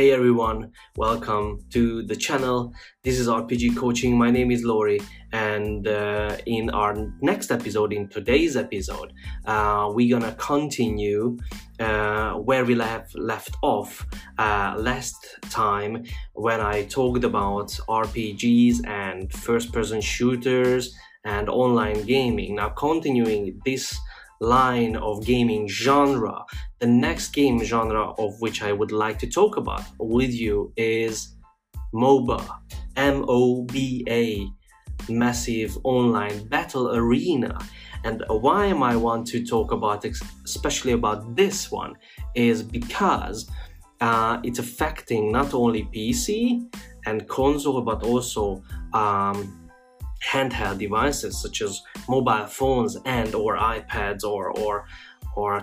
Hey everyone, welcome to the channel. This is RPG Coaching. My name is Laurie, and in our next episode, in today's episode, we're gonna continue where we left off last time when I talked about RPGs and first-person shooters and online gaming. Now, continuing this line of gaming genre, the next game genre of which I would like to talk about with you is MOBA, M-O-B-A, Massive Online Battle Arena. And why am I want to talk about, especially about this one, is because it's affecting not only PC and console, but also handheld devices such as mobile phones and or iPads or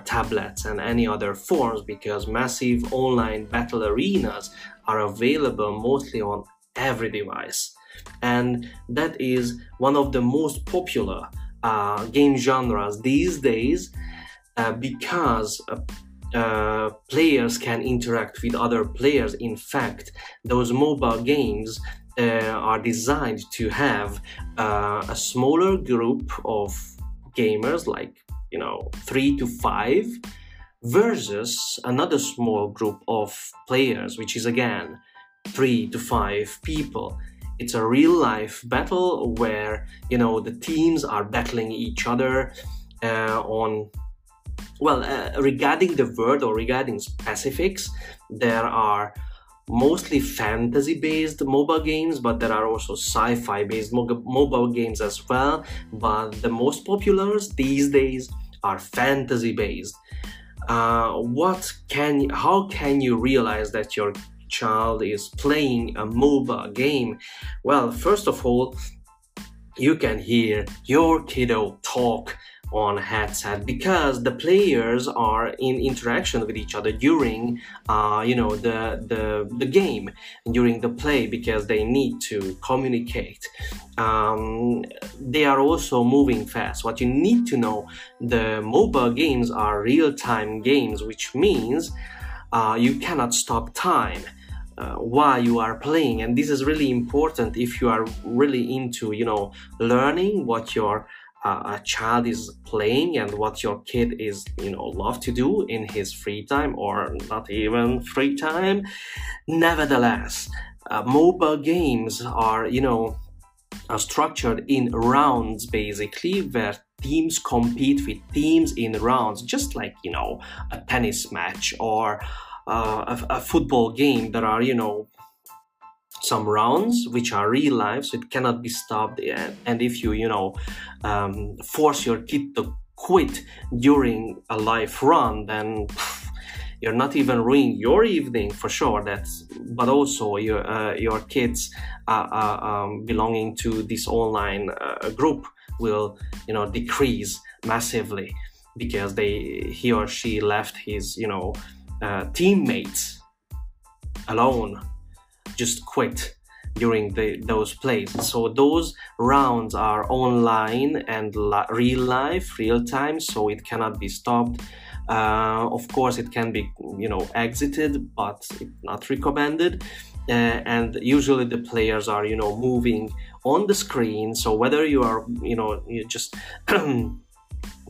tablets and any other forms, because massive online battle arenas are available mostly on every device, and that is one of the most popular game genres these days because players can interact with other players. In fact, those mobile games are designed to have a smaller group of gamers, like, you know, 3 to 5, versus another small group of players, which is again 3 to 5 people. It's a real life battle where, you know, the teams are battling each other on, well, regarding the word or regarding specifics, there are mostly fantasy-based mobile games, but there are also sci-fi based mobile games as well, but the most popular these days are fantasy based. How can you realize that your child is playing a mobile game? Well, first of all, you can hear your kiddo talk on headset because the players are in interaction with each other during the game, during the play, because they need to communicate. They are also moving fast. What you need to know, the mobile games are real-time games, which means you cannot stop time while you are playing, and this is really important if you are really into, you know, learning what your a child is playing and what your kid is, you know, love to do in his free time or not even free time. Nevertheless, mobile games are, you know, are structured in rounds, basically, where teams compete with teams in rounds, just like, you know, a tennis match or a football game. There are, you know, some rounds which are real life, so it cannot be stopped, and if you, you know, force your kid to quit during a live run, then you're not even ruining your evening for sure. But also your kids belonging to this online group will, you know, decrease massively because he or she left his, you know, teammates alone, just quit during those plays. So those rounds are online and real life, real time, so it cannot be stopped. Of course, it can be, you know, exited, but it's not recommended. And usually the players are, you know, moving on the screen. So whether you are, you know, you just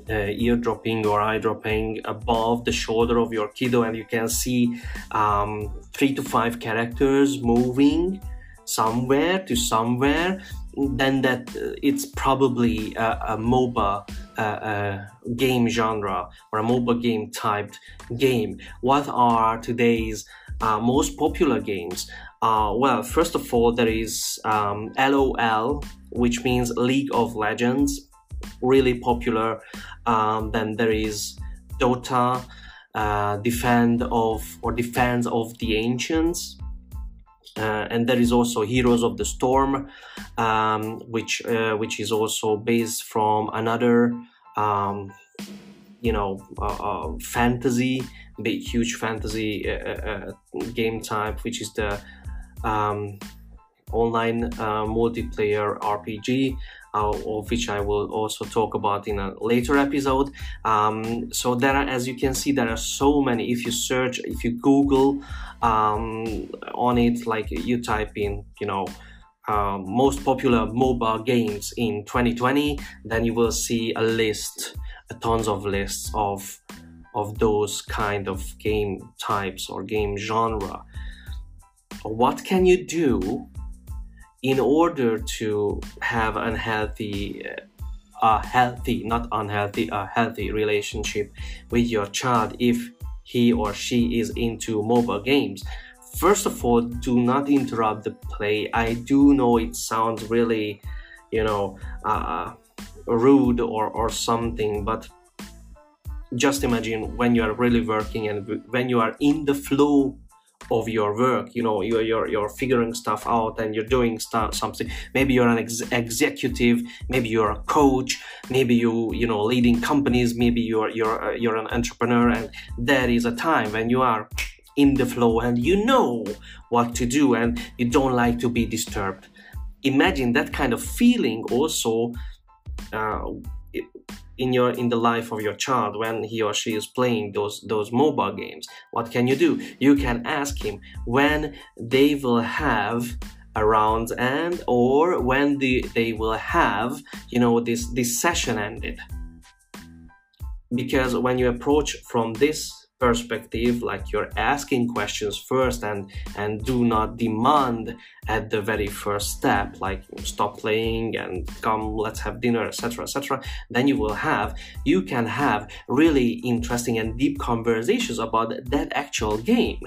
eardropping or eye-dropping above the shoulder of your kiddo, and you can see 3 to 5 characters moving somewhere to somewhere, then that it's probably a MOBA game genre or a MOBA game type game. What are today's most popular games? Well, first of all, there is LOL, which means League of Legends, really popular. Then there is Dota, Defense of the Ancients, and there is also Heroes of the Storm, which is also based from another fantasy, big huge fantasy game type, which is the online multiplayer RPG of which I will also talk about in a later episode. So there are, as you can see, there are so many. If you search, if you Google on it, like you type in, you know, most popular MOBA games in 2020, then you will see a list, tons of lists of those kind of game types or game genre. What can you do in order to have a healthy relationship with your child if he or she is into MOBA games? First of all, do not interrupt the play. I do know it sounds really, you know, rude or something, but just imagine when you are really working and when you are in the flow of your work, you know, you're figuring stuff out and you're doing something. Maybe you're an executive, maybe you're a coach, maybe you know, leading companies, maybe you're an entrepreneur, and there is a time when you are in the flow and you know what to do and you don't like to be disturbed. Imagine that kind of feeling also in the life of your child when he or she is playing those MOBA games. What can you do? You can ask him when they will have a round end, or when they will have, you know, this session ended. Because when you approach from this perspective, like you're asking questions first and do not demand at the very first step, like stop playing and come, let's have dinner, etc., etc., then you can have really interesting and deep conversations about that actual game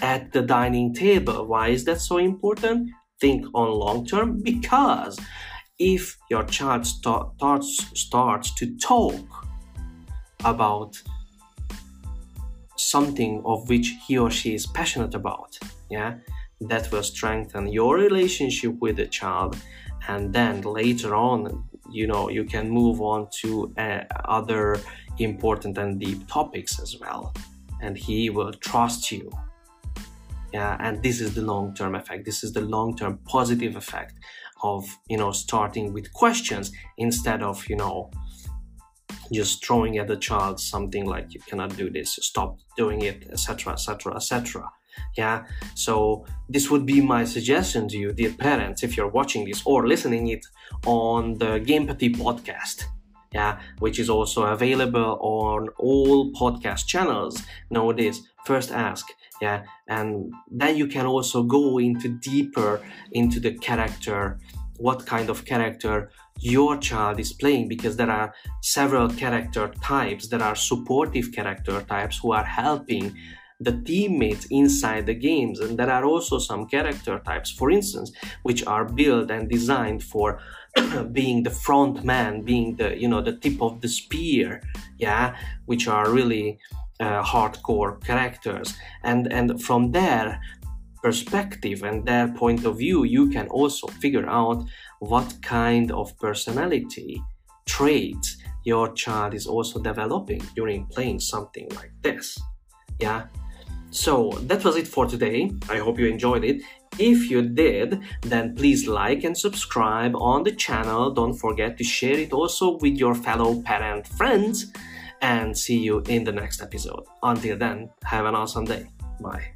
at the dining table. Why is that so important? Think on long term, because if your child starts to talk about something of which he or she is passionate about, yeah, that will strengthen your relationship with the child, and then later on, you know, you can move on to other important and deep topics as well, and he will trust you. Yeah, and this is the long-term effect. This is the long-term positive effect of, you know, starting with questions instead of, you know, just throwing at the child something like, you cannot do this, stop doing it, etc., etc., etc. Yeah, so this would be my suggestion to you, dear parents, if you're watching this or listening it on the Gamepathy podcast, yeah, which is also available on all podcast channels nowadays. First ask, yeah, and then you can also go into deeper into the character, what kind of character your child is playing, because there are several character types. There are supportive character types who are helping the teammates inside the games, and there are also some character types, for instance, which are built and designed for being the front man, being the, you know, the tip of the spear, yeah, which are really hardcore characters, and from their perspective and their point of view, you can also figure out what kind of personality traits your child is also developing during playing something like this. Yeah, so that was it for today. I hope you enjoyed it. If you did, then please like and subscribe on the channel. Don't forget to share it also with your fellow parent friends, and see you in the next episode. Until then, have an awesome day. Bye.